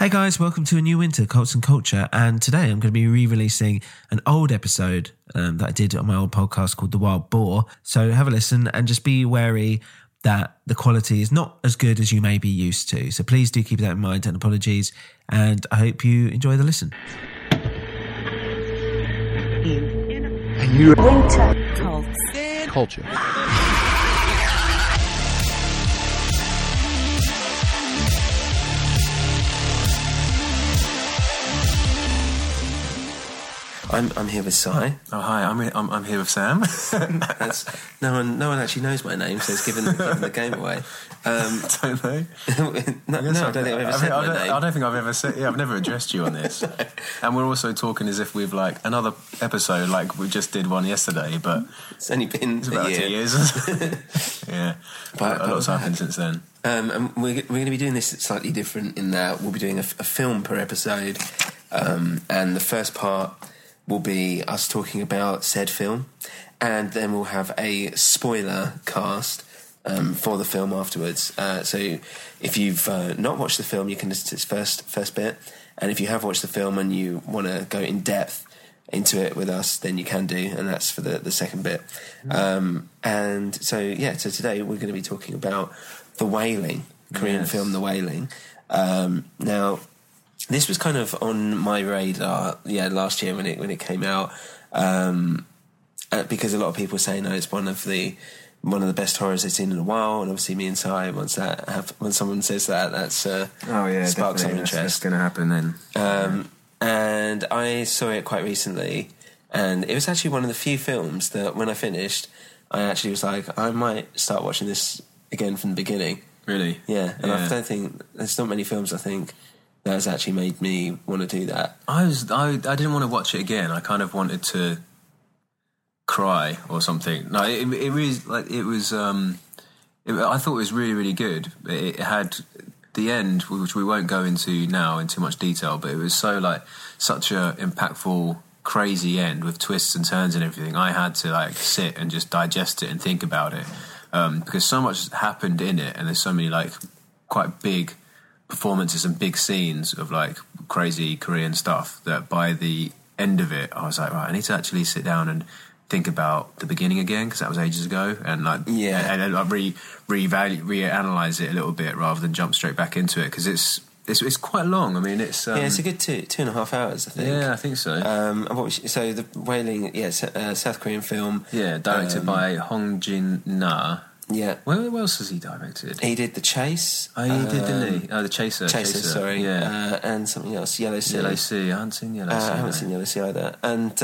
Hey guys, welcome to A New Winter Cults and Culture, and today I'm going to be re-releasing an old episode that I did on my old podcast called The Wild Boar. So have a listen and just be wary that the quality is not as good as you may be used to. So please do keep that in mind, and apologies, and I hope you enjoy the listen. Winter culture. I'm here with Sai. Oh hi, I'm here with Sam. No one actually knows my name, so it's given the game away. Don't they? I don't think I've ever said my name. I don't think I've ever said. Yeah, I've never addressed you on this. No. And we're also talking as if we've like another episode, like we just did one yesterday, but it's only been about 2 years. Yeah, but a lot's happened since then. And we're going to be doing this slightly different in that we'll be doing a film per episode, and the first part will be us talking about said film, and then we'll have a spoiler cast for the film afterwards. So if you've not watched the film, you can listen to its first bit, and if you have watched the film and you want to go in depth into it with us, then you can do, and that's for the second bit. And so, yeah, so today we're going to be talking about The Wailing, Korean film The Wailing. Now, this was kind of on my radar, last year when it came out, because a lot of people say no, it's one of the best horrors they've seen in a while, and obviously me and Sai, when someone says that, that's sparks some interest. That's going to happen then. And I saw it quite recently, and it was actually one of the few films that when I finished, I actually was like, I might start watching this again from the beginning. Really? Yeah, and yeah. I don't think there's not many films I think that has actually made me want to do that. I didn't want to watch it again. I kind of wanted to cry or something. No, it really, like, it was. I thought it was really, really good. It had the end, which we won't go into now in too much detail, but it was such a impactful, crazy end with twists and turns and everything. I had to sit and just digest it and think about it, because so much happened in it, and there's so many quite big performances and big scenes of crazy Korean stuff that by the end of it I was like, right, I need to actually sit down and think about the beginning again, because that was ages ago, and reanalyze it a little bit rather than jump straight back into it, because it's quite long. I mean, it's it's a good 2.5 hours, I think. Yeah, I think so. So The Wailing, South Korean film, directed by Hong Jin Na. Yeah. Where else has he directed? He did The Chase. Oh, he did, didn't he? Oh, The Chaser. Sorry. Yeah. And something else, Yellow Sea. Yellow Sea. I haven't seen Yellow Sea. I haven't seen Yellow Sea either. And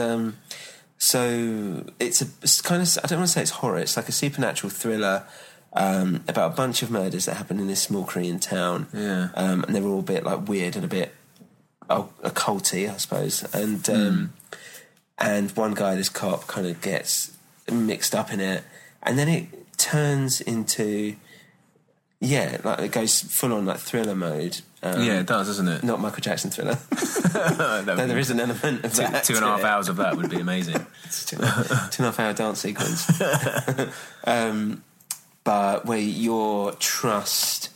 so it's kind of, I don't want to say it's horror, it's like a supernatural thriller about a bunch of murders that happen in this small Korean town. Yeah. And they were all a bit weird and a bit occulty, I suppose. And, and one guy, this cop, kind of gets mixed up in it. And then it turns into it goes full on thriller mode. It does, doesn't it? Not Michael Jackson Thriller. No, there is an element of that. 2.5 hours of that would be amazing. It's 2.5 hour dance sequence. but where your trust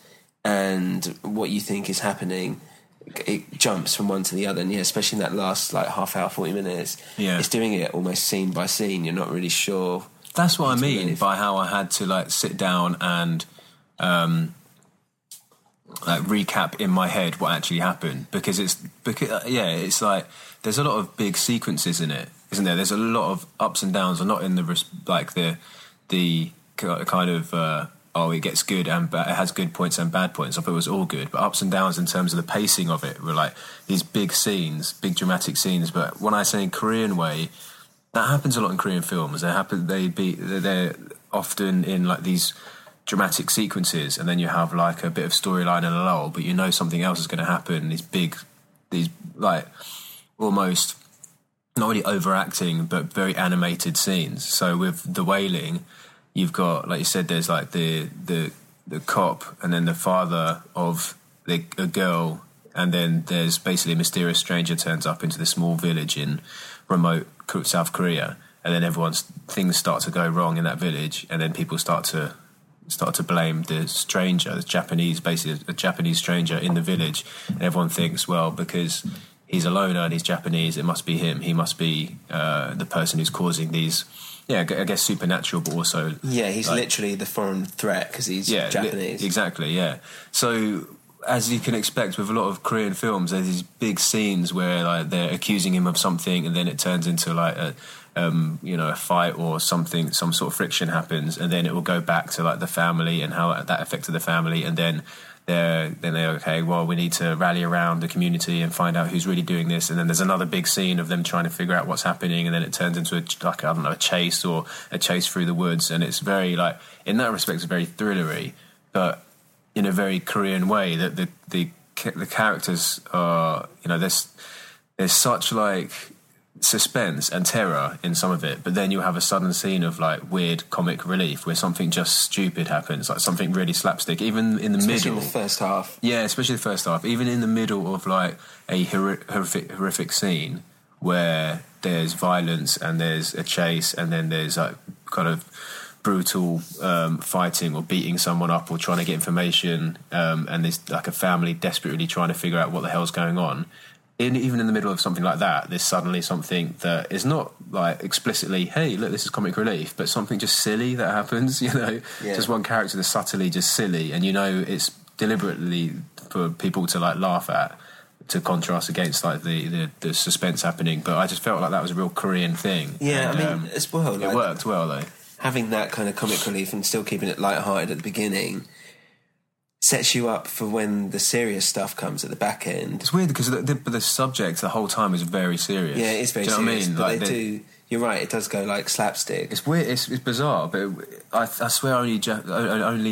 and what you think is happening, it jumps from one to the other. And yeah, especially in that last like half hour, 40 minutes, yeah, it's doing it almost scene by scene. You're not really sure. That's what I mean by how I had to like sit down and like recap in my head what actually happened, because it's like there's a lot of big sequences in it, isn't there? There's a lot of ups and downs, and not in the like the kind of it gets good and it has good points and bad points. I thought it was all good, but ups and downs in terms of the pacing of it were like these big scenes, big dramatic scenes. But when I say Korean way, that happens a lot in Korean films. They're often in like these dramatic sequences, and then you have like a bit of storyline and a lull, but you know something else is going to happen. These like almost not really overacting but very animated scenes. So with The Wailing, you've got, like you said, there's like the cop, and then the father of a girl, and then there's basically a mysterious stranger turns up into this small village in remote South Korea, and then things start to go wrong in that village, and then people start to blame the stranger, a Japanese stranger in the village, and everyone thinks, well, because he's a loner and he's Japanese, it must be him. He must be the person who's causing these, yeah, I guess supernatural, but also... Yeah, he's like, literally the foreign threat because he's Japanese. Exactly, yeah. So, as you can expect with a lot of Korean films, there's these big scenes where like they're accusing him of something, and then it turns into like a fight or something, some sort of friction happens, and then it will go back to like the family and how that affected the family, and then they're okay, well, we need to rally around the community and find out who's really doing this, and then there's another big scene of them trying to figure out what's happening, and then it turns into a chase or a chase through the woods, and it's very like, in that respect, it's very thrillery, but in a very Korean way, that the characters are, you know, there's such like suspense and terror in some of it, but then you have a sudden scene of like weird comic relief where something just stupid happens, like something really slapstick, even in the middle, especially the first half, even in the middle of like a horrific scene where there's violence and there's a chase, and then there's like kind of brutal fighting or beating someone up or trying to get information, and there's like a family desperately trying to figure out what the hell's going on. Even in the middle of something like that, there's suddenly something that is not like explicitly, hey, look, this is comic relief, but something just silly that happens, you know? Yeah. Just one character that's subtly just silly, and you know it's deliberately for people to like laugh at, to contrast against like the suspense happening. But I just felt like that was a real Korean thing. Yeah, and, I mean, as well. Like, it worked well, though. Having that kind of comic relief and still keeping it lighthearted at the beginning sets you up for when the serious stuff comes at the back end. It's weird because the subject the whole time is very serious. Yeah, it is very serious. Do you know what I mean? But like they do. You're right. It does go like slapstick. It's weird. It's bizarre. But I swear only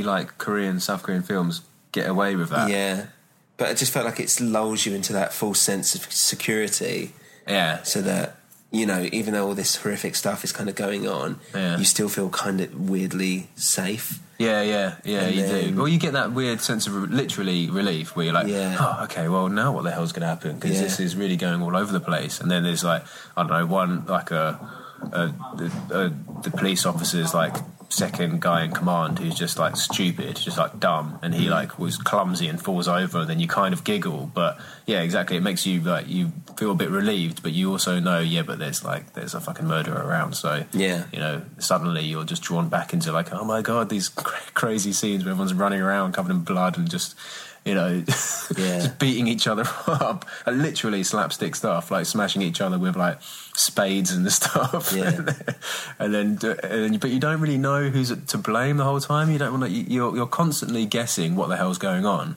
like South Korean films get away with that. Yeah, but I just felt like it lulls you into that false sense of security. Yeah. So that, you know, even though all this horrific stuff is kind of going on, yeah, you still feel kind of weirdly safe. Yeah, you do. Well, you get that weird sense of literally relief where you're like, oh, okay, well, now what the hell's going to happen? Because this is really going all over the place. And then there's like, I don't know, the police officer's like second guy in command who's just like stupid, just like dumb, and he like was clumsy and falls over, and then you kind of giggle, but yeah, exactly, it makes you like, you feel a bit relieved, but you also know, yeah, but there's a fucking murderer around, so yeah, you know, suddenly you're just drawn back into like, oh my god, these crazy scenes where everyone's running around covered in blood and just, you know, just beating each other up, and literally slapstick stuff, like smashing each other with like spades and stuff. Yeah. and then, but you don't really know who's to blame the whole time. You don't want to. You're constantly guessing what the hell's going on,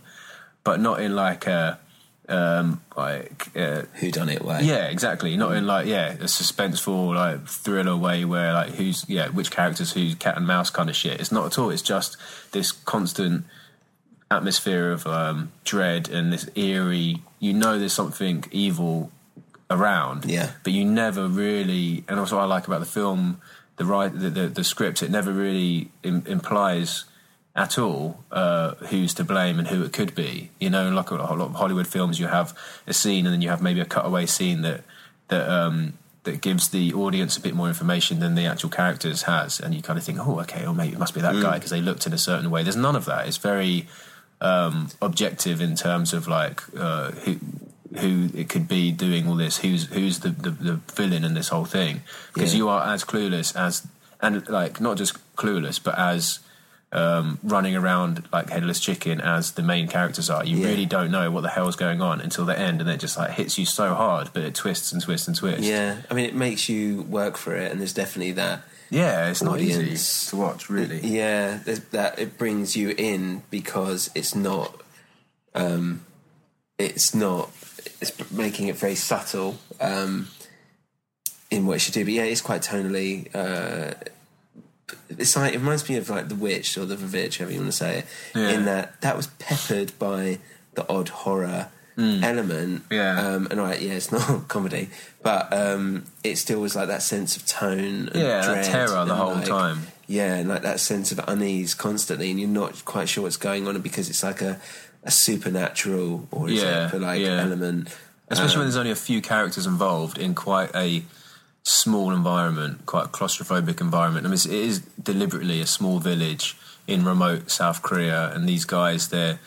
but not in like a whodunit way. Yeah, exactly. Not in like a suspenseful like thriller way where like which characters who's cat and mouse kind of shit. It's not at all. It's just this constant atmosphere of dread and this eerie, you know, there's something evil around, but you never really, and also I like about the film, the script, it never really implies at all who's to blame and who it could be, you know, like a lot of Hollywood films, you have a scene and then you have maybe a cutaway scene that that gives the audience a bit more information than the actual characters has, and you kind of think, oh, okay, or maybe it must be that guy because they looked in a certain way. There's none of that. It's very objective in terms of like who it could be doing all this, who's the villain in this whole thing, because you are as clueless as, and like not just clueless, but as running around like headless chicken as the main characters are. You really don't know what the hell is going on until the end, and it just like hits you so hard, but it twists and twists and twists. Yeah, I mean, it makes you work for it, and there's definitely that. Yeah, it's audience. Not easy to watch, really. Yeah, that it brings you in because it's making it very subtle in what you do. But yeah, it's quite tonally. It's like, it reminds me of like The Witch or The Witch, however you want to say it, in that was peppered by the odd horror element. Yeah. And all right, yeah, it's not comedy, but it still was like that sense of tone and dread, that terror the whole time. Yeah, and like that sense of unease constantly, and you're not quite sure what's going on because it's like a supernatural or element. Especially when there's only a few characters involved in quite a small environment, quite a claustrophobic environment. I mean, it is deliberately a small village in remote South Korea, and these guys, they're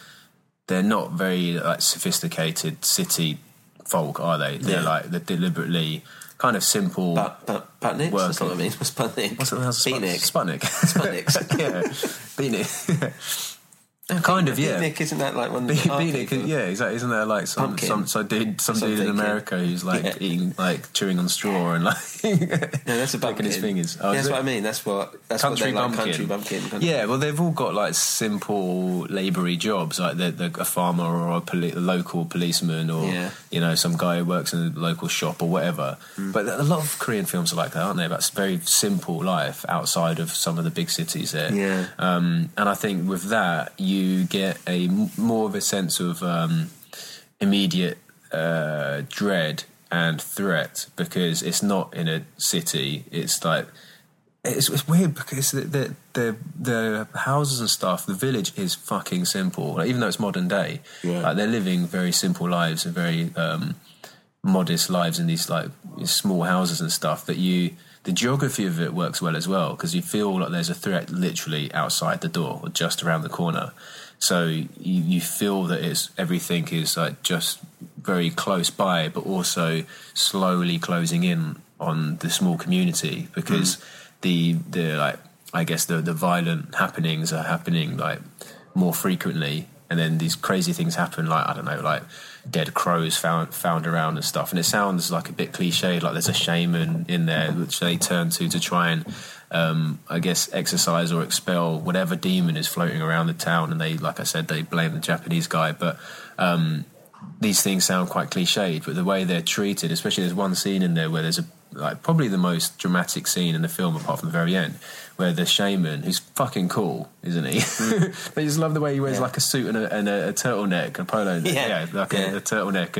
not very like sophisticated city folk, are they? They're like, they're deliberately kind of simple. But that's not what I mean. What's Sputnik? What's something else? Sputnik. Yeah, Beatnik. Kind of, yeah. Beatnik, isn't that like one of the Beatnik, yeah, exactly. Isn't there like some dude in America who's like eating, like chewing on straw and like no, that's a bumpkin. His fingers. Oh, yeah, that's what I mean. That's country what bumpkin. Like, country bumpkin. Country. Yeah, well, they've all got like simple laboury jobs, like they're a farmer or a local policeman, or you know, some guy who works in a local shop or whatever. But a lot of Korean films are like that, aren't they? That's very simple life outside of some of the big cities there. Yeah, and I think with that you get a more of a sense of immediate dread and threat, because it's not in a city. It's like it's weird because the houses and stuff, the village is fucking simple. Like, even though it's modern day, like, they're living very simple lives and very modest lives in these like small houses and stuff. That the geography of it works well as well, because you feel like there's a threat literally outside the door or just around the corner. So you feel that everything is like just very close by, but also slowly closing in on the small community, because the like, I guess the violent happenings are happening like more frequently, and then these crazy things happen, like, I don't know, like dead crows found around and stuff. And it sounds like a bit cliched, like there's a shaman in there which they turn to try and I guess exorcise or expel whatever demon is floating around the town. And they, like I said, they blame the Japanese guy, but these things sound quite cliched. But the way they're treated, especially there's one scene in there where there's like probably the most dramatic scene in the film apart from the very end, where the shaman, who's fucking cool, isn't he? But you just love the way he wears like a suit and a turtleneck, a polo neck, a turtleneck,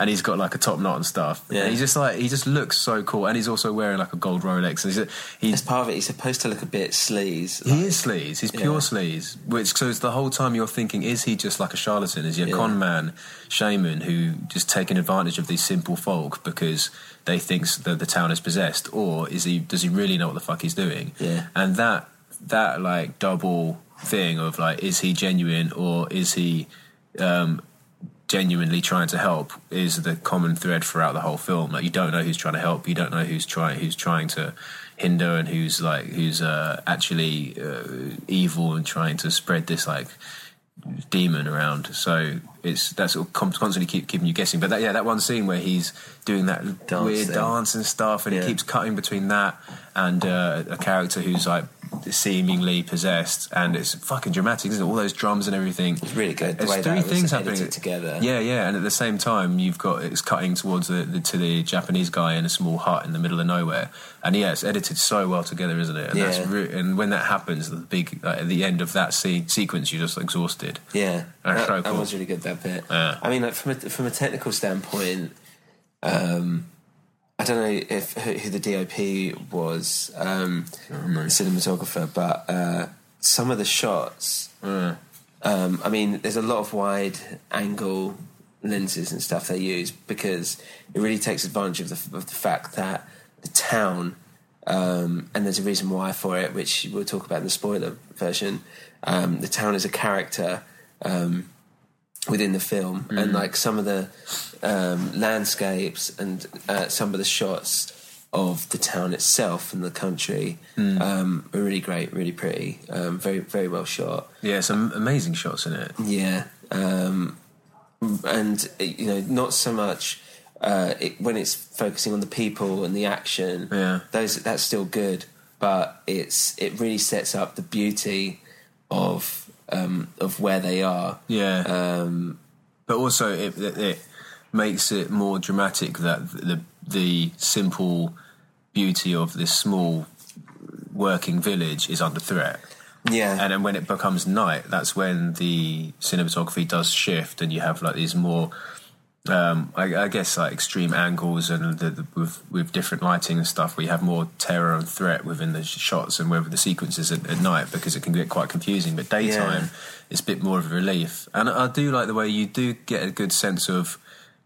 and he's got like a top knot and stuff. Yeah. And he's just like, he just looks so cool, and he's also wearing like a gold Rolex. And he's part of it. He's supposed to look a bit sleaze. Like, he is sleaze. He's pure sleaze. Which, so it's the whole time you're thinking, is he just like a charlatan? Is he a con man shaman who just taking advantage of these simple folk because they thinks that the town is possessed, or does he really know what the fuck he's doing? Yeah. And that like double thing of like, is he genuine or is he genuinely trying to help, is the common thread throughout the whole film. Like, you don't know who's trying to help, you don't know who's trying to hinder, and who's actually evil and trying to spread this like demon around. So that's sort of constantly keeping you guessing. But that one scene where he's doing that weird dance and stuff, and it keeps cutting between that and a character who's like seemingly possessed, and it's fucking dramatic, isn't it? All those drums and everything. It's really good. There's three things happening together. Yeah, yeah, and at the same time, you've got it's cutting towards to the Japanese guy in a small hut in the middle of nowhere, and it's edited so well together, isn't it? And that's and when that happens, at the end of that sequence, you're just exhausted. Yeah, that, so cool. That was really good, that bit. Yeah. I mean, like, from a technical standpoint, I don't know who the DOP was, the cinematographer, but some of the shots, I mean, there's a lot of wide angle lenses and stuff they use, because it really takes advantage of the fact that the town, and there's a reason why for it, which we'll talk about in the spoiler version, the town is a character within the film, and like some of the landscapes and some of the shots of the town itself and the country are really great, really pretty, very, very well shot. Yeah, some amazing shots in it. Yeah. And, you know, not so much when it's focusing on the people and the action, that's still good, but it really sets up the beauty of where they are. Yeah. But also it makes it more dramatic that the simple beauty of this small working village is under threat. Yeah. And then when it becomes night, that's when the cinematography does shift and you have like these more, I guess, like extreme angles and with different lighting and stuff, we have more terror and threat within the shots and whether the sequences at night, because it can get quite confusing. But daytime, it's a bit more of a relief. And I do like the way you do get a good sense of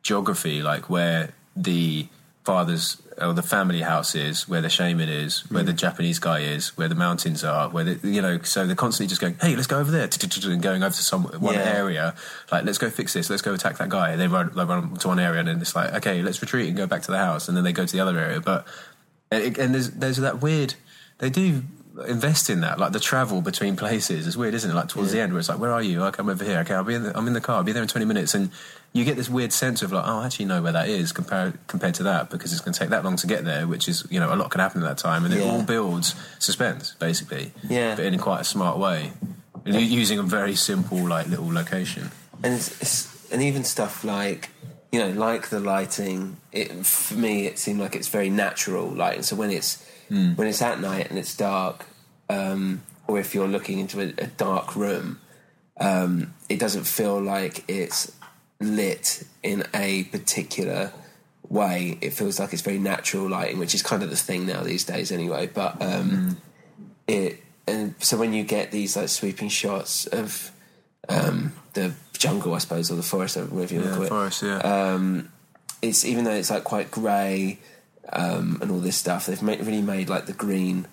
geography, like where the father's or the family house is, where the shaman is, where the Japanese guy is, where the mountains are, where the, you know, so they're constantly just going, hey, let's go over there, and going over to some one area, like, let's go fix this, let's go attack that guy, and they run to one area, and then it's like, okay, let's retreat and go back to the house, and then they go to the other area. But and there's that weird, they do invest in that, like the travel between places is weird, isn't it, like towards the end where it's like, where are you? Okay, I'm over here, okay, I'm in the car, I'll be there in 20 minutes, and you get this weird sense of like, oh, I actually know where that is compared to that, because it's going to take that long to get there, which is, you know, a lot can happen in that time, and it all builds suspense basically, but in quite a smart way, using a very simple like little location. And and even stuff like, you know, like the lighting, for me it seemed like it's very natural lighting, so when it's at night and it's dark, or if you're looking into a dark room, it doesn't feel like it's lit in a particular way. It feels like it's very natural lighting, which is kind of the thing now these days anyway. But and so when you get these like sweeping shots of the jungle, I suppose, or the forest, whatever you want to call it. Forest, it's, even though it's like quite grey, and all this stuff, they've really made like the green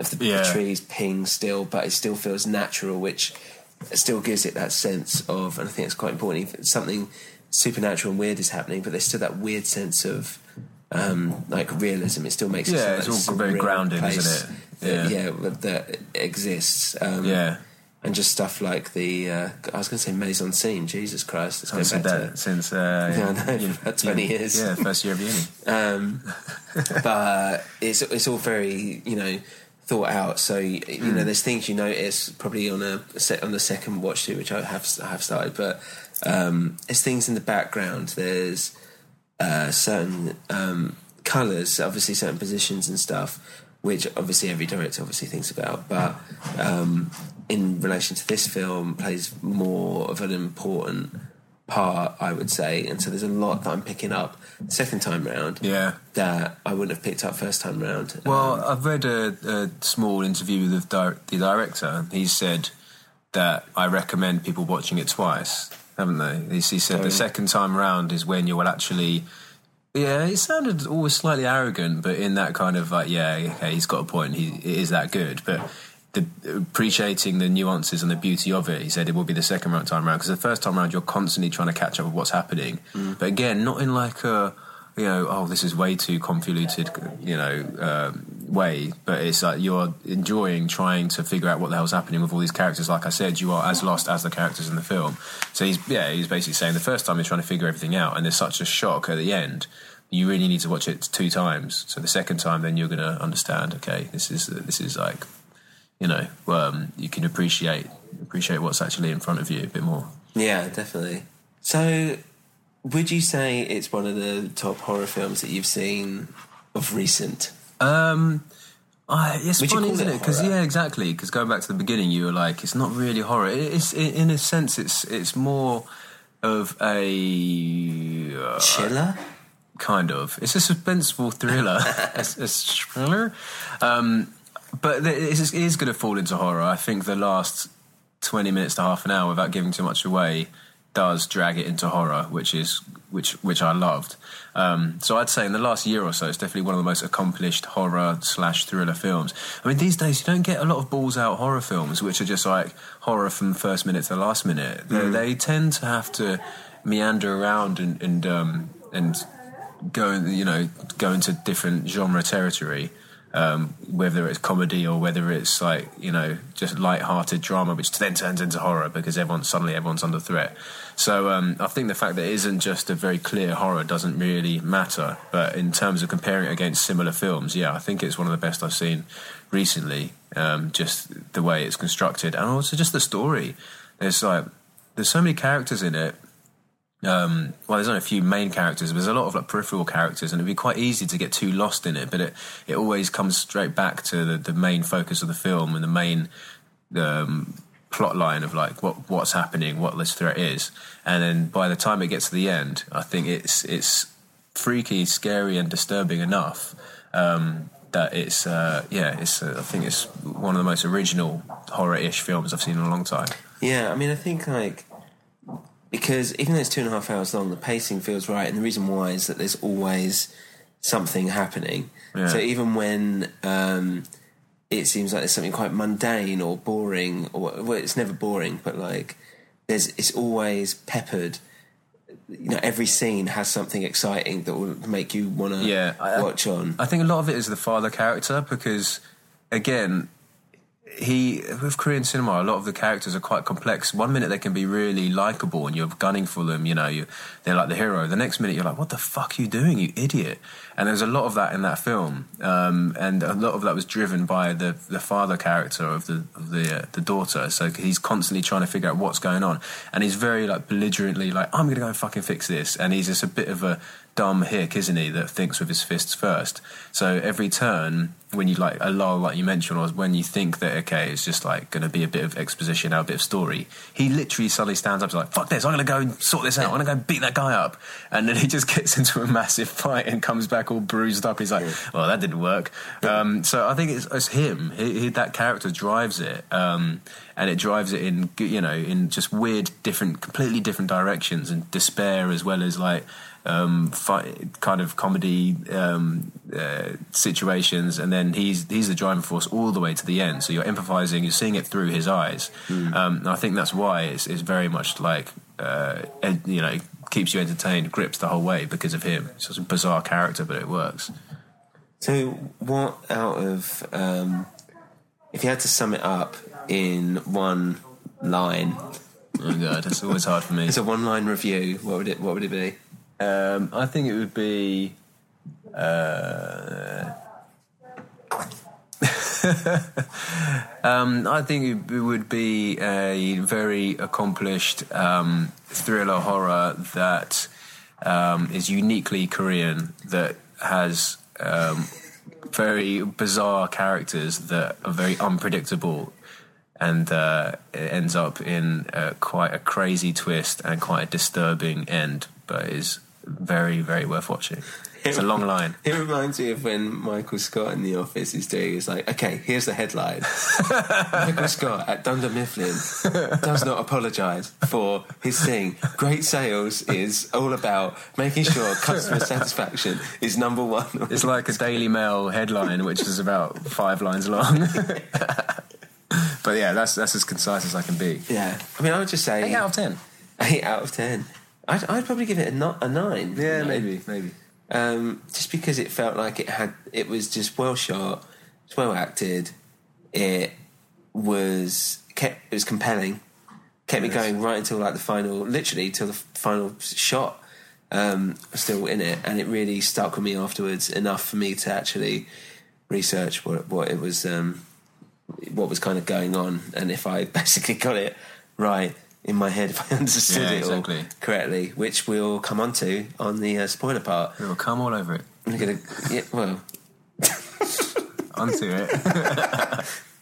of the trees pink still, but it still feels natural, which still gives it that sense of, and I think it's quite important, if something supernatural and weird is happening, but there's still that weird sense of like realism. It still makes it like it's all very grounded, isn't it? That exists. And just stuff like the, I was going to say Maison Scene, Jesus Christ. It's been that since, about 20 years. Yeah, first year of uni. But it's all very, you know, thought out. So, you know, there's things you notice probably on the second watch through, which I have started, but there's things in the background. There's certain colours, obviously certain positions and stuff, which obviously every director obviously thinks about, but in relation to this film, plays more of an important part, I would say. And so there's a lot that I'm picking up second time round that I wouldn't have picked up first time round. Well, I've read a small interview with the director. He said that I recommend people watching it twice, haven't they? He said the second time round is when you will actually... Yeah, it sounded always slightly arrogant, but in that kind of like, he's got a point, it is that good. But appreciating the nuances and the beauty of it, he said it will be the second time round, because the first time round you're constantly trying to catch up with what's happening. But again, not in like a, you know, oh, this is way too convoluted, you know, way, but it's like you're enjoying trying to figure out what the hell's happening with all these characters. Like I said, you are as lost as the characters in the film. So he's basically saying the first time he's trying to figure everything out, and there's such a shock at the end. You really need to watch it 2 times. So the second time, then you're going to understand. Okay, this is like, you know, you can appreciate what's actually in front of you a bit more. Yeah, definitely. So, would you say it's one of the top horror films that you've seen of recent? It's funny, isn't it? Because exactly. Because going back to the beginning, you were like, it's not really horror. It's in a sense, it's more of a chiller. Kind of. It's a suspenseful thriller. a thriller. But it is going to fall into horror. I think the last 20 minutes to half an hour, without giving too much away, does drag it into horror, which I loved. So I'd say in the last year or so, it's definitely one of the most accomplished horror/thriller films. I mean, these days you don't get a lot of balls-out horror films, which are just like horror from first minute to the last minute. They tend to have to meander around and go into different genre territory. Whether it's comedy or whether it's just light-hearted drama, which then turns into horror because everyone's under threat. So I think the fact that it isn't just a very clear horror doesn't really matter. But in terms of comparing it against similar films, yeah, I think it's one of the best I've seen recently. Just the way it's constructed and also just the story. There's so many characters in it. There's only a few main characters, but there's a lot of peripheral characters, and it'd be quite easy to get too lost in it, but it always comes straight back to the main focus of the film and the main plot line of what's happening, what this threat is. And then by the time it gets to the end, I think it's freaky, scary and disturbing enough that I think it's one of the most original horror-ish films I've seen in a long time. Yeah, I mean, I think because even though it's 2.5 hours long, the pacing feels right, and the reason why is that there's always something happening. Yeah. So even when it seems like there's something quite mundane or boring, or it's never boring, but it's always peppered. Every scene has something exciting that will make you want to watch on. I think a lot of it is the father character, because again, with Korean cinema, a lot of the characters are quite complex. One minute they can be really likeable and you're gunning for them, they're like the hero. The next minute you're like, what the fuck are you doing, you idiot? And there's a lot of that in that film, and a lot of that was driven by the father character of the daughter. So he's constantly trying to figure out what's going on, and he's very belligerently I'm gonna go and fucking fix this, and he's just a bit of a dumb hick, isn't he, that thinks with his fists first. So every turn, when you a lull like you mentioned, or when you think that okay, it's just going to be a bit of exposition now, a bit of story, he literally suddenly stands up and is like, fuck this, I'm going to go and sort this out, I'm going to go and beat that guy up. And then he just gets into a massive fight and comes back all bruised up. He's like, well, that didn't work. So I think it's him. That character drives it, and it drives it in in just weird, different, completely different directions, and despair as well as kind of comedy situations, and then he's the driving force all the way to the end. So you're empathizing, you're seeing it through his eyes. And I think that's why it's very much keeps you entertained, grips the whole way because of him. It's just a bizarre character, but it works. So what if you had to sum it up in one line? Oh god, that's always hard for me. It's a one-line review. What would it be? I think it would be I think it would be a very accomplished thriller horror that is uniquely Korean, that has very bizarre characters that are very unpredictable, and it ends up in quite a crazy twist and quite a disturbing end, but is very, very worth watching. It's a long line. It reminds me of when Michael Scott in The Office is doing, it's okay, here's the headline. Michael Scott at Dunder Mifflin does not apologise for his thing. Great sales is all about making sure customer satisfaction is number one. It's like a Daily Mail headline, which is about 5 lines long. But yeah, that's as concise as I can be. Yeah. I mean, I would just say... 8 out of 10. 8 out of 10. I'd probably give it a 9. Yeah, maybe. Just because it felt like it was just well shot, it's well acted. It was compelling, kept me going right until till the final shot. Still in it, and it really stuck with me afterwards, enough for me to actually research what it was, what was kind of going on, and if I basically got it right in my head, if I understood it all correctly, which we'll come onto on the spoiler part. We'll come all over it. We're gonna, onto it.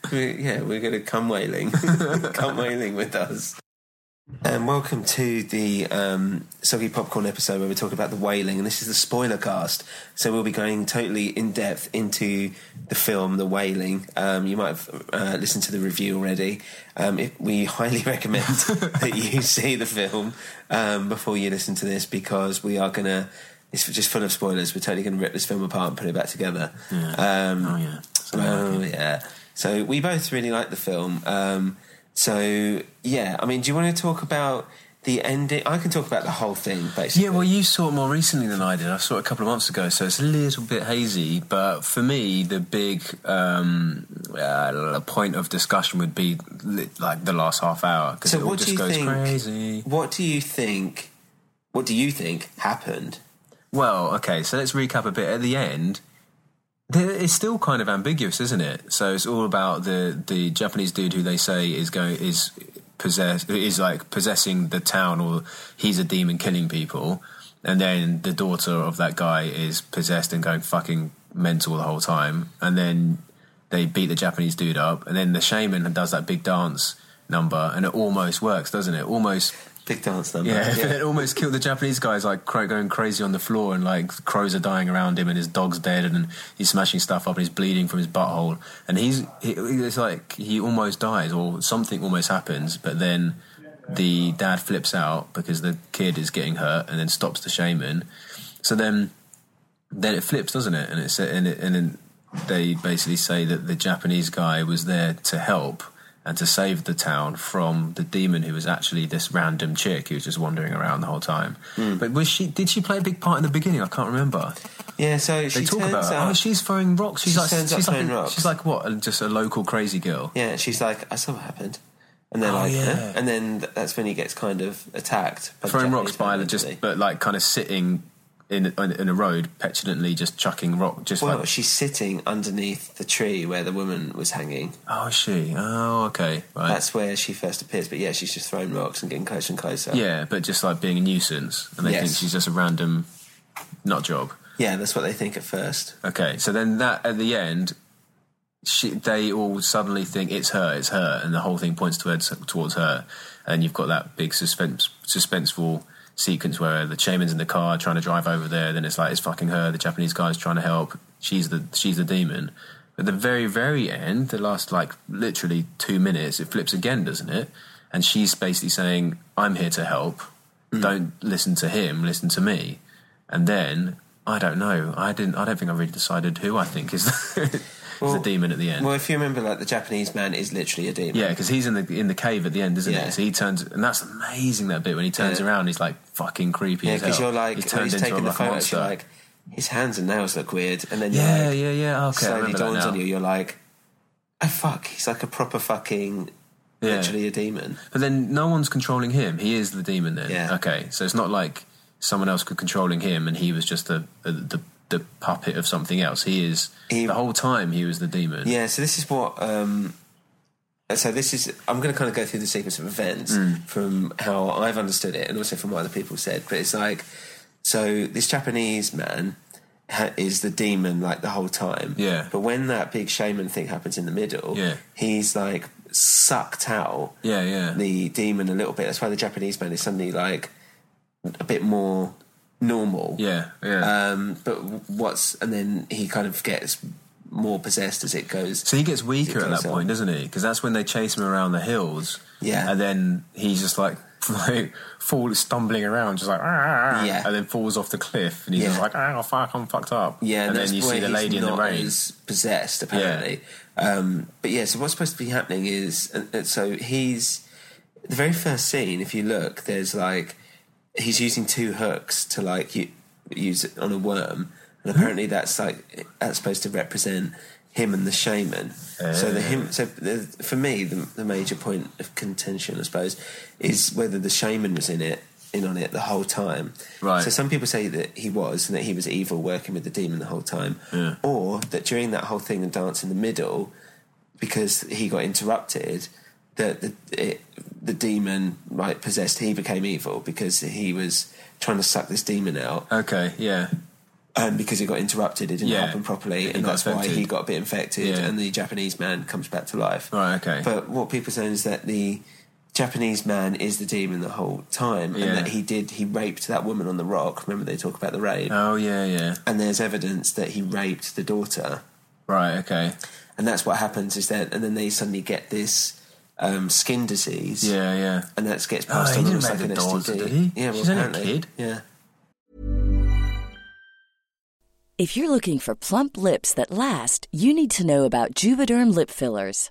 We're gonna come wailing with us. And welcome to the Soggy Popcorn episode where we're talking about The Wailing, and this is the spoiler cast. So we'll be going totally in depth into the film The Wailing. You might have listened to the review already. We highly recommend that you see the film before you listen to this, because we are going to... It's just full of spoilers. We're totally going to rip this film apart and put it back together. Yeah. So we both really like the film. I mean, do you want to talk about the ending? I can talk about the whole thing, basically. Yeah, well, you saw it more recently than I did. I saw it a couple of months ago, so it's a little bit hazy. But for me, the big point of discussion would be, like, the last half hour, because it all just goes crazy. What do you think happened? Well, okay, so let's recap a bit. At the end... It's still kind of ambiguous, isn't it? So it's all about the Japanese dude who they say is possessing the town, or he's a demon killing people, and then the daughter of that guy is possessed and going fucking mental the whole time, and then they beat the Japanese dude up, and then the shaman does that big dance number, and it almost works, doesn't it? Almost. Big dance number. Yeah. It almost killed the Japanese guys, like, going crazy on the floor, and, like, crows are dying around him, and his dog's dead, and he's smashing stuff up, and he's bleeding from his butthole, and it's like he almost dies, or something almost happens, but then the dad flips out because the kid is getting hurt, and then stops the shaman. So then it flips, doesn't it? And then they basically say that the Japanese guy was there to help and to save the town from the demon, who was actually this random chick who was just wandering around the whole time. Mm. But did she play a big part in the beginning? I can't remember. Yeah, so she talk turns about, she's throwing rocks. She turns up throwing rocks. She's like, what, just a local crazy girl? Yeah, she's like, I saw what happened. And then and then that's when he gets kind of attacked. Throwing rocks by just, but like kind of sitting in a road, petulantly just chucking rock. She's sitting underneath the tree where the woman was hanging. Oh, is she? Oh, okay. Right. That's where she first appears. But yeah, she's just throwing rocks and getting closer and closer. Yeah, but just like being a nuisance, and they think she's just a random nut job. Yeah, that's what they think at first. Okay, so then that at the end, they all suddenly think it's her, and the whole thing points towards her, and you've got that big suspenseful sequence where the shaman's in the car trying to drive over there, then it's like, it's fucking her, the Japanese guy's trying to help, she's the demon. But at the very, very end, the last, like, literally 2 minutes, it flips again, doesn't it? And she's basically saying, I'm here to help, don't listen to him, listen to me. And then, I don't know, I don't think I really decided who I think is the demon at the end. Well, if you remember, like, the Japanese man is literally a demon. Yeah, because he's in the cave at the end, isn't he? So he turns, and that's amazing, that bit when he turns around, he's like fucking creepy as hell. Yeah, because you're like, he's taking the photos, you're like, his hands and nails look weird, and then okay, slowly dawns on you, you're like, oh fuck, he's like a proper fucking, literally a demon. But then no one's controlling him, he is the demon then. Yeah. Okay, so it's not like someone else could controlling him, and he was just the puppet of something else. The whole time he was the demon. Yeah, so this is what I'm going to kind of go through the sequence of events from how I've understood it, and also from what other people said. But it's like, so this Japanese man is the demon, like, the whole time. Yeah. But when that big shaman thing happens in the middle, he's like sucked out the demon a little bit. That's why the Japanese man is suddenly like a bit more normal. And then he kind of gets more possessed as it goes. So he gets weaker at that point, doesn't he? Because that's when they chase him around the hills. Yeah. And then he's just like stumbling around, just like, and then falls off the cliff, and he's just like, fuck, I'm fucked up. Yeah, and then you see the lady in the rain. He's possessed, apparently. Yeah. So what's supposed to be happening is, so he's, the very first scene, if you look, there's like, he's using two hooks to, like, use it on a worm, and apparently that's supposed to represent him and the shaman. For me, the major point of contention, I suppose, is whether the shaman was in on it the whole time. Right. So some people say that he was, and that he was evil, working with the demon the whole time, or that during that whole thing and dance in the middle, because he got interrupted, that the demon, like, possessed, he became evil because he was trying to suck this demon out. Okay, yeah. Because it got interrupted, it didn't happen properly, and that's why he got a bit infected, and the Japanese man comes back to life. Right, okay. But what people are saying is that the Japanese man is the demon the whole time, and that he raped that woman on the rock. Remember they talk about the rape? Oh, yeah, yeah. And there's evidence that he raped the daughter. Right, okay. And that's what happens is that, and then they suddenly get this skin disease. Yeah, yeah. And that gets passed on almost like an daughter, STD. Did he? Yeah, well, she's only a kid. Yeah. If you're looking for plump lips that last, you need to know about Juvederm lip fillers.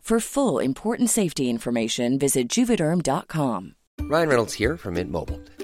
For full, important safety information, visit Juvederm.com. Ryan Reynolds here from Mint Mobile.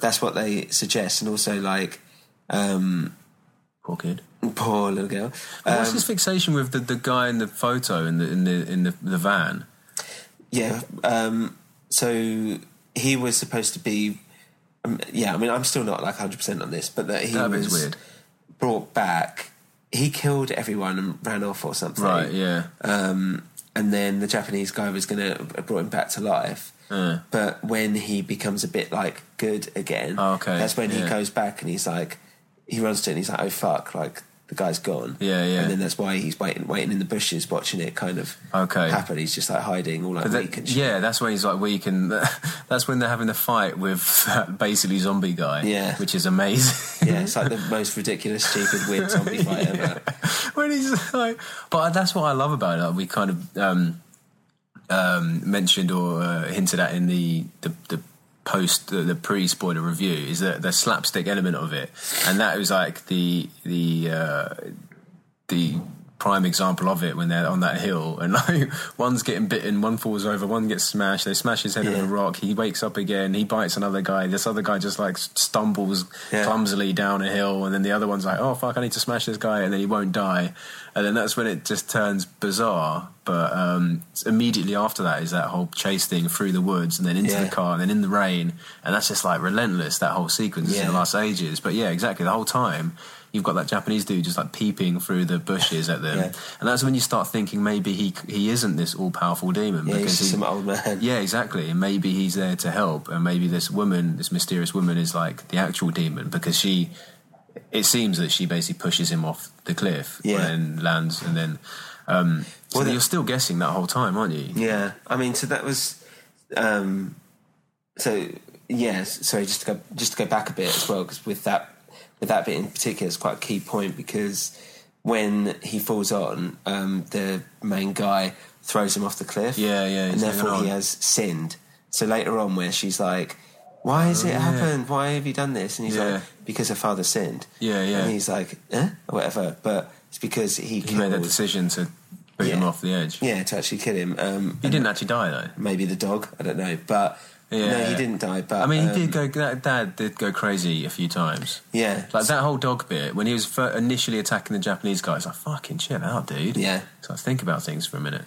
That's what they suggest, and also like poor kid, poor little girl. What's his fixation with the guy in the photo in the van? Yeah, so he was supposed to be. Yeah, I mean, I'm still not like 100% on this, but that he was weird. Brought back. He killed everyone and ran off or something. Right. Yeah. And then the Japanese guy was going to brought him back to life. But when he becomes a bit like good again, that's when he goes back and he's like, he runs to it and he's like, oh fuck, like the guy's gone. Yeah, yeah. And then that's why he's waiting in the bushes, watching it kind of happen. He's just like hiding all like weak and shit. Yeah, that's when he's like weak, and that's when they're having the fight with basically zombie guy. Yeah, which is amazing. Yeah, it's like the most ridiculous, stupid, weird zombie fight ever. When he's like, but that's what I love about it. Like, we kind of. Mentioned or hinted at in the post, the pre-spoiler review, is that the slapstick element of it, and that was like the prime example of it when they're on that hill and like one's getting bitten, one falls over, one gets smashed, they smash his head on a rock, he wakes up again, he bites another guy, this other guy just like stumbles clumsily down a hill, and then the other one's like, oh fuck, I need to smash this guy, and then he won't die. And then that's when it just turns bizarre. But immediately after that is that whole chase thing through the woods and then into the car and then in the rain. And that's just like relentless, that whole sequence in the last ages. But yeah, exactly. The whole time you've got that Japanese dude just like peeping through the bushes at them. Yeah. And that's when you start thinking maybe he isn't this all-powerful demon. Yeah, because he's some old man. Yeah, exactly. And maybe he's there to help. And maybe this woman, this mysterious woman, is like the actual demon, because she... It seems that she basically pushes him off the cliff and lands, and then so you're still guessing that whole time, aren't you? Yeah, I mean, so that was Sorry, just to go back a bit as well, because with that bit in particular, it's quite a key point, because when he falls on, the main guy throws him off the cliff. Yeah, and therefore he has sinned. So later on, where she's like, why has it happened? Why have you done this? And he's like, because her father sinned. Yeah, yeah. And he's like, eh? Or whatever. But it's because he made that decision to Put him off the edge. Yeah, to actually kill him. He didn't actually die, though. Maybe the dog, I don't know. But no, he didn't die. But I mean, he did go. Dad did go crazy a few times. Yeah, like that whole dog bit when he was initially attacking the Japanese guy. It's like, fucking chill out, dude. Yeah, so I think about things for a minute.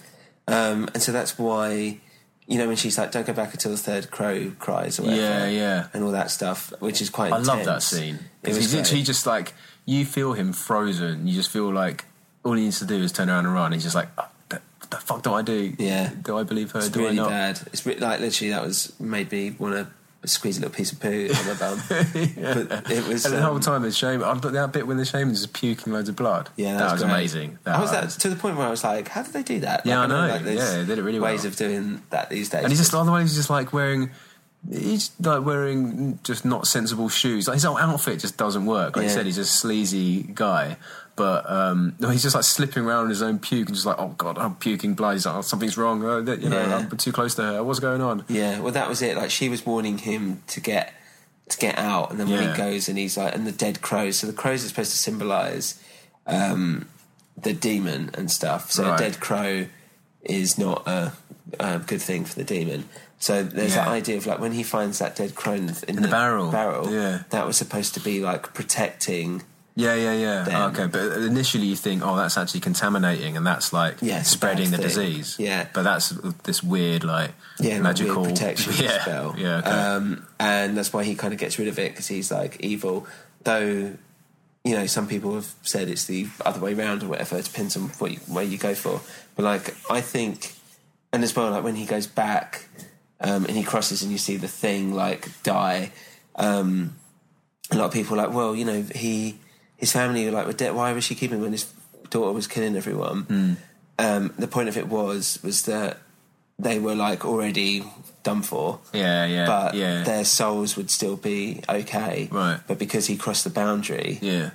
And so that's why, you know, when she's like, "Don't go back until the third crow cries," or whatever, and all that stuff, which is quite intense. I love that scene because he's literally just like, you feel him frozen. You just feel like all he needs to do is turn around and run. He's just like, oh, the fuck do I do? Yeah, do I believe her? It's do really I not? Bad. It's like literally that was made me want to squeeze a little piece of poo on my bum. But it was, and the whole time it's shame. That bit when the shaman was puking loads of blood. Yeah, that was amazing. That was to the point where I was like, how did they do that? Yeah, I know. Like, yeah, they did it really well. Ways of doing that these days. And he's just otherwise he's just like wearing. He's like wearing just not sensible shoes. Like his whole outfit just doesn't work. Like you said, he's a sleazy guy. But he's just like slipping around in his own puke and just like, oh God, I'm puking blood. He's like, oh, something's wrong. Oh, you know, I'm too close to her. What's going on? Yeah, well, that was it. Like she was warning him to get out, and then when he goes and he's like, and the dead crows. So the crows are supposed to symbolise the demon and stuff. So a dead crow is not a good thing for the demon. So there's that idea of like when he finds that dead crow in the barrel, that was supposed to be like protecting. Yeah. Okay, but initially you think, oh, that's actually contaminating, and that's like spreading the disease. Yeah, but that's this weird like magical weird protection spell. Yeah, okay. And that's why he kind of gets rid of it because he's like evil. Though, you know, some people have said it's the other way around or whatever. It depends on where you go for. But like I think, and as well, like when he goes back. And he crosses and you see the thing, like, die. A lot of people are like, well, you know, his family were like, well, why was she keeping him when his daughter was killing everyone? Mm. The point of it was that they were, like, already done for. Yeah. But their souls would still be okay. Right. But because he crossed the boundary, that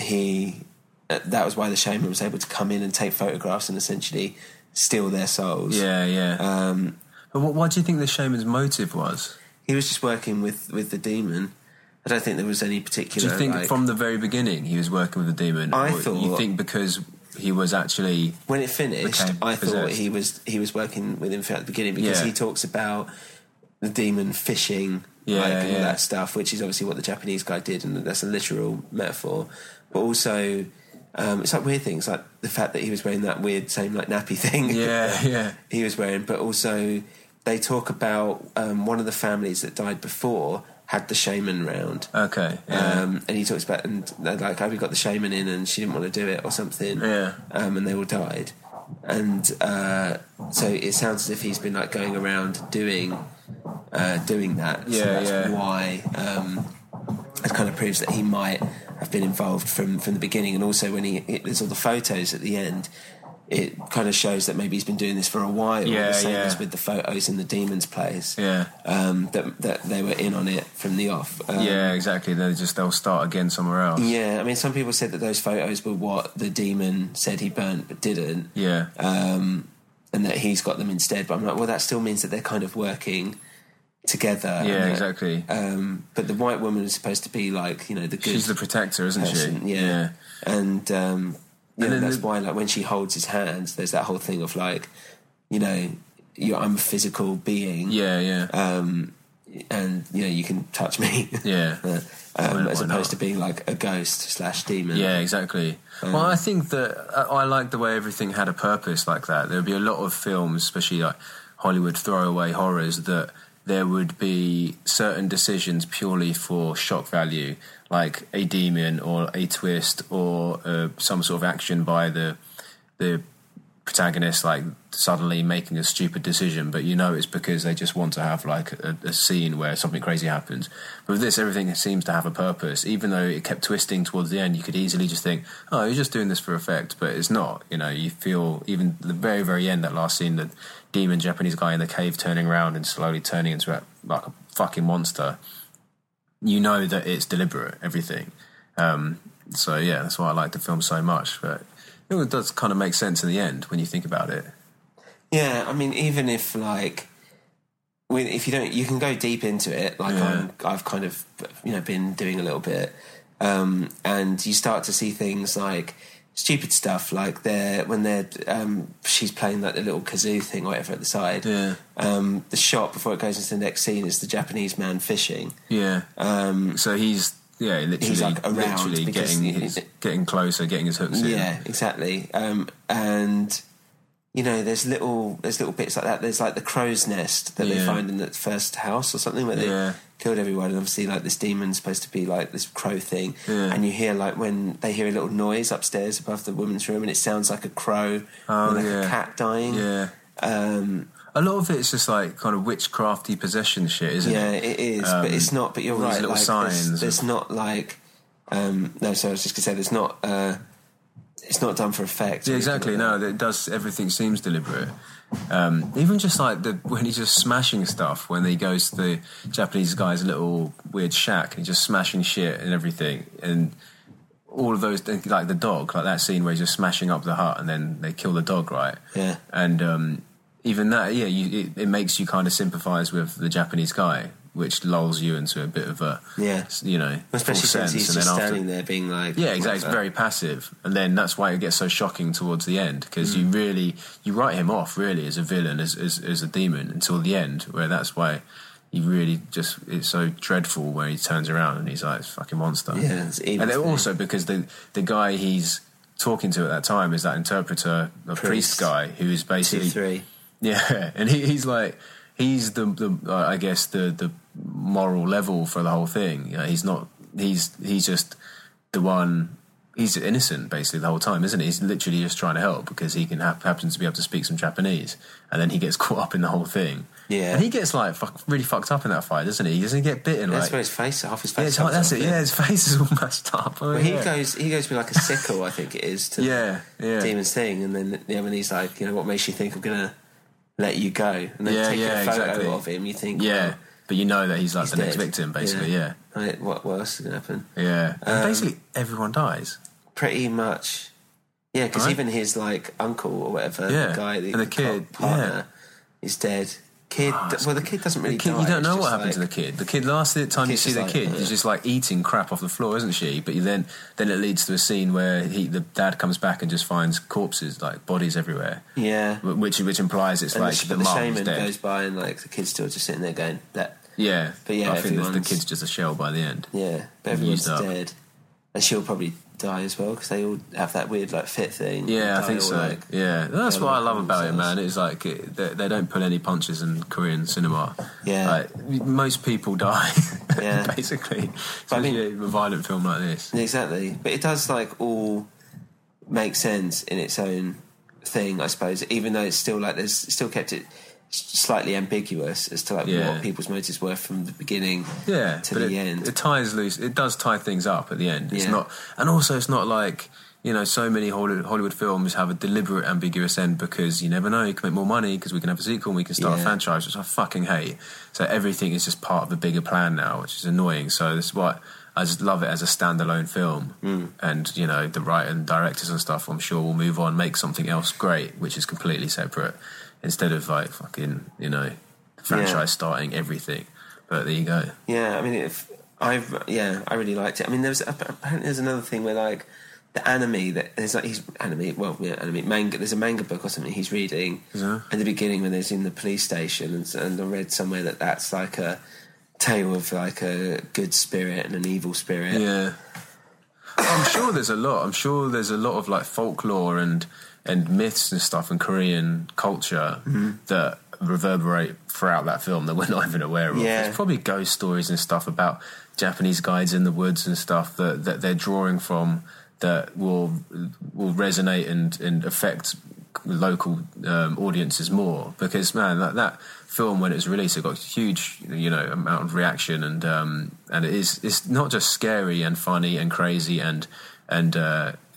was why the shaman was able to come in and take photographs and essentially steal their souls. Yeah. Why do you think the shaman's motive was? He was just working with the demon. I don't think there was any particular... Do you think from the very beginning he was working with the demon? I thought... You think because he was actually... When it finished, I thought he was working with him from the beginning because he talks about the demon fishing and all that stuff, which is obviously what the Japanese guy did, and that's a literal metaphor. But also... it's like weird things, like the fact that he was wearing that weird same like nappy thing. Yeah. He was wearing, but also... They talk about one of the families that died before had the shaman round. Okay, yeah. And he talks about, and they're like, oh, we got the shaman in and she didn't want to do it or something. Yeah. And they all died. And so it sounds as if he's been, like, going around doing that. Yeah, so that's why... it kind of proves that he might have been involved from the beginning. And also when there's all the photos at the end... It kind of shows that maybe he's been doing this for a while. Yeah, the same as with the photos in the demon's place. Yeah, that they were in on it from the off. Yeah, exactly. They'll start again somewhere else. Yeah, I mean, some people said that those photos were what the demon said he burnt but didn't. Yeah, and that he's got them instead. But I'm like, well, that still means that they're kind of working together. Yeah, exactly. But the white woman is supposed to be like, you know, the good. She's the protector, isn't person. She? Yeah, and. And then that's why, like, when she holds his hands, there's that whole thing of, like, you know, I'm a physical being. Yeah. And, you know, you can touch me. Yeah. As opposed to being, like, a ghost/demon. Yeah, exactly. Well, I think that I like the way everything had a purpose like that. There would be a lot of films, especially, like, Hollywood throwaway horrors, that there would be certain decisions purely for shock value, like a demon or a twist or some sort of action by the protagonist, like suddenly making a stupid decision, but you know it's because they just want to have like a scene where something crazy happens. But with this, everything seems to have a purpose, even though it kept twisting towards the end. You could easily just think, oh, you're just doing this for effect, but it's not. You know, you feel even the very, very end, that last scene, the demon Japanese guy in the cave turning around and slowly turning into like a fucking monster. You know that it's deliberate, everything. So, yeah, that's why I like the film so much. But it does kind of make sense in the end when you think about it. Yeah, I mean, even if, like... If you don't... You can go deep into it. Like, I've kind of, you know, been doing a little bit. And you start to see things like... stupid stuff, like she's playing like the little kazoo thing or whatever at the side. Yeah. The shot before it goes into the next scene is the Japanese man fishing. Yeah. So he's literally getting closer, getting his hooks in. Yeah, exactly. And you know, there's little bits like that. There's like the crow's nest that they find in that first house or something where they killed everyone, and obviously like this demon's supposed to be like this crow thing, and you hear like when they hear a little noise upstairs above the woman's room, and it sounds like a crow or like a cat dying. Yeah, a lot of it's just like kind of witchcrafty possession shit, isn't it? Yeah, it is, but it's not. But you're right. Little like, signs. There's not like no. So I was just gonna say there's not. It's not done for effect. Yeah, exactly. No, it does. Everything seems deliberate. Even just like when he's just smashing stuff, when he goes to the Japanese guy's little weird shack and he's just smashing shit and everything, and all of those, like the dog, like that scene where he's just smashing up the hut and then they kill the dog, right? Yeah. And even that, it makes you kind of sympathise with the Japanese guy, which lulls you into a bit of a, especially since he's just standing there being like... Yeah, exactly, it's very passive. And then that's why it gets so shocking towards the end, because you write him off, really, as a villain, as a demon, until the end, where that's why you really just... It's so dreadful when he turns around and he's like, it's a fucking monster. Yeah, it's evil. And then also because the guy he's talking to at that time is that interpreter, a priest guy, who is basically... 2-3. Yeah, and he's like... He's the moral level for the whole thing. You know, he's just the one. He's innocent basically the whole time, isn't he? He's literally just trying to help because he happens to be able to speak some Japanese, and then he gets caught up in the whole thing. Yeah, and he gets like really fucked up in that fight, doesn't he? He doesn't get bitten. That's where half his face. Yeah, that's it. Yeah, his face is all messed up. He goes with like a sickle, I think it is, to the demon's thing, and then when he's like, you know, what makes you think I'm gonna let you go? And then take a photo of him. You think, but you know that he's like he's the next victim, basically. Yeah. What else is gonna happen? Yeah, and basically everyone dies. Pretty much. Yeah, because even his like uncle or whatever, the guy, the kid partner, is dead. The kid doesn't really die. You don't know what happened to the kid. The kid, last time you see the kid, she's just like eating crap off the floor, isn't she? But then it leads to a scene where the dad comes back and just finds corpses, like bodies everywhere. Yeah, which implies it's like the mum's dead. The shaman goes by and like the kid's still just sitting there going that. Yeah, but yeah, I think the kid's just a shell by the end. Yeah, but everyone's dead, and she'll probably die as well because they all have that weird like fit thing. Yeah, I think so. Like, yeah, that's what I love about it, man. It's like they don't pull any punches in Korean cinema. Yeah, like, most people die. Yeah, basically. But a violent film like this. Exactly, but it does like all make sense in its own thing, I suppose. Even though it's still like there's still kept it slightly ambiguous as to like what people's motives were from the beginning to the end. It ties loose. It does tie things up at the end. It's not, and also it's not like, you know, so many Hollywood films have a deliberate ambiguous end because you never know, you can make more money because we can have a sequel and we can start a franchise, which I fucking hate. So everything is just part of a bigger plan now, which is annoying. So that's why I just love it as a standalone film. And, you know, the writer and directors and stuff, I'm sure, will move on, make something else great, which is completely separate. Instead of like fucking, you know, franchise starting everything, but there you go. Yeah, I mean, I really liked it. I mean, there's another thing where like the anime that there's like manga. There's a manga book or something he's reading at the beginning when he's in the police station, and I read somewhere that that's like a tale of like a good spirit and an evil spirit. Yeah, I'm sure there's a lot. I'm sure there's a lot of like folklore and myths and stuff in Korean culture that reverberate throughout that film that we're not even aware of. Yeah. There's probably ghost stories and stuff about Japanese guides in the woods and stuff that they're drawing from that will resonate and affect local audiences more. Because, man, that film, when it was released, it got a huge, you know, amount of reaction, and it's not just scary and funny and crazy and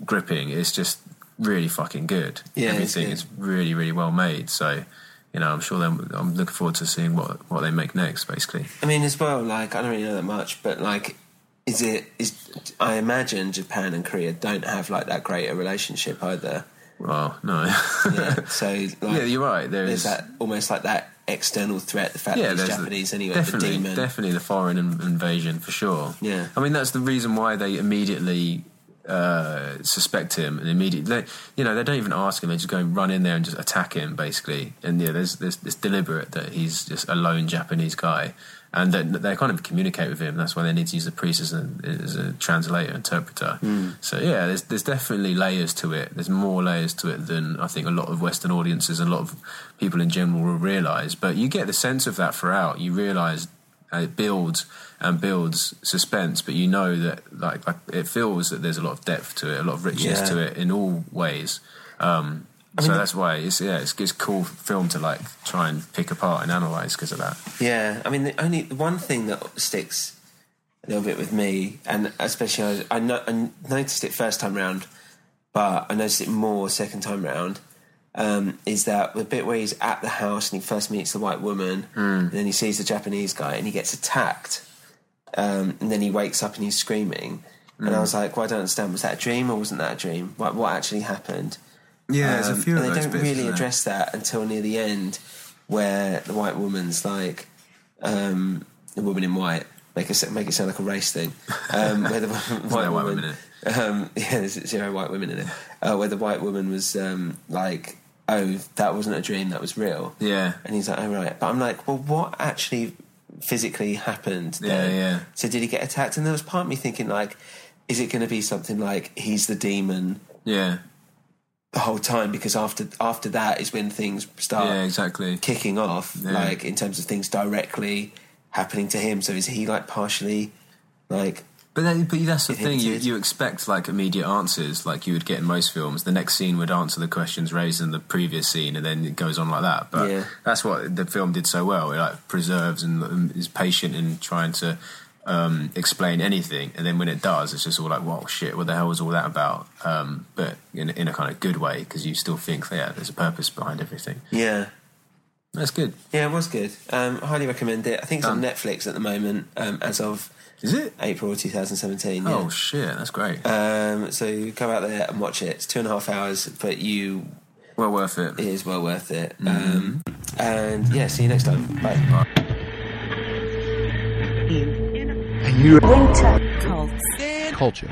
gripping. It's just really fucking good. Yeah, everything is really, really well made. So, you know, I'm sure I'm looking forward to seeing what they make next. Basically, I mean, as well, like I don't really know that much, but like, I imagine Japan and Korea don't have like that great a relationship either. Well, no. Yeah. So like, yeah, you're right. There's that almost like that external threat, the fact that he's Japanese anyway. Definitely, the demon. Definitely the foreign invasion for sure. Yeah, I mean that's the reason why they immediately suspect him, and immediately they don't even ask him, they just go and run in there and just attack him basically. And there's this deliberate that he's just a lone Japanese guy, and that they kind of communicate with him. That's why they need to use the priest as a translator, interpreter. So yeah, there's definitely layers to it. There's more layers to it than I think a lot of Western audiences and a lot of people in general will realise, but you get the sense of that throughout. You realise it builds and builds suspense, but you know that like it feels that there's a lot of depth to it, a lot of richness to it in all ways. That's why it's cool film to like try and pick apart and analyze because of that. Yeah, I mean the only one thing that sticks a little bit with me, and especially I noticed it first time round, but I noticed it more second time round. Is that the bit where he's at the house and he first meets the white woman and then he sees the Japanese guy and he gets attacked and then he wakes up and he's screaming and I was like, well, I don't understand, was that a dream or wasn't that a dream? Like, what actually happened? Yeah, there's a few of those bits. And they don't really address that until near the end where the white woman's like, the woman in white, make it sound like a race thing. Where the white woman in it. There's 0 white women in it. Where the white woman was like, oh, that wasn't a dream, that was real. Yeah. And he's like, oh, right. But I'm like, well, what actually physically happened then? Yeah. So did he get attacked? And there was part of me thinking, like, is it going to be something like he's the demon the whole time? Because after that is when things start kicking off, like, in terms of things directly happening to him. So is he, like, partially, like... But that's the thing, you expect, like, immediate answers, like you would get in most films. The next scene would answer the questions raised in the previous scene, and then it goes on like that. But that's what the film did so well. It, like, preserves and is patient in trying to explain anything. And then when it does, it's just all like, whoa, shit, what the hell was all that about? But in a kind of good way, because you still think, there's a purpose behind everything. Yeah. That's good. Yeah, it was good. Highly recommend it. I think it's on Netflix at the moment, as of... Is it? April 2017, yeah. Oh, shit, that's great. So go out there and watch it. It's 2.5 hours, but you... Well worth it. It is well worth it. And, see you next time. Bye. A New Winter Cults and Culture.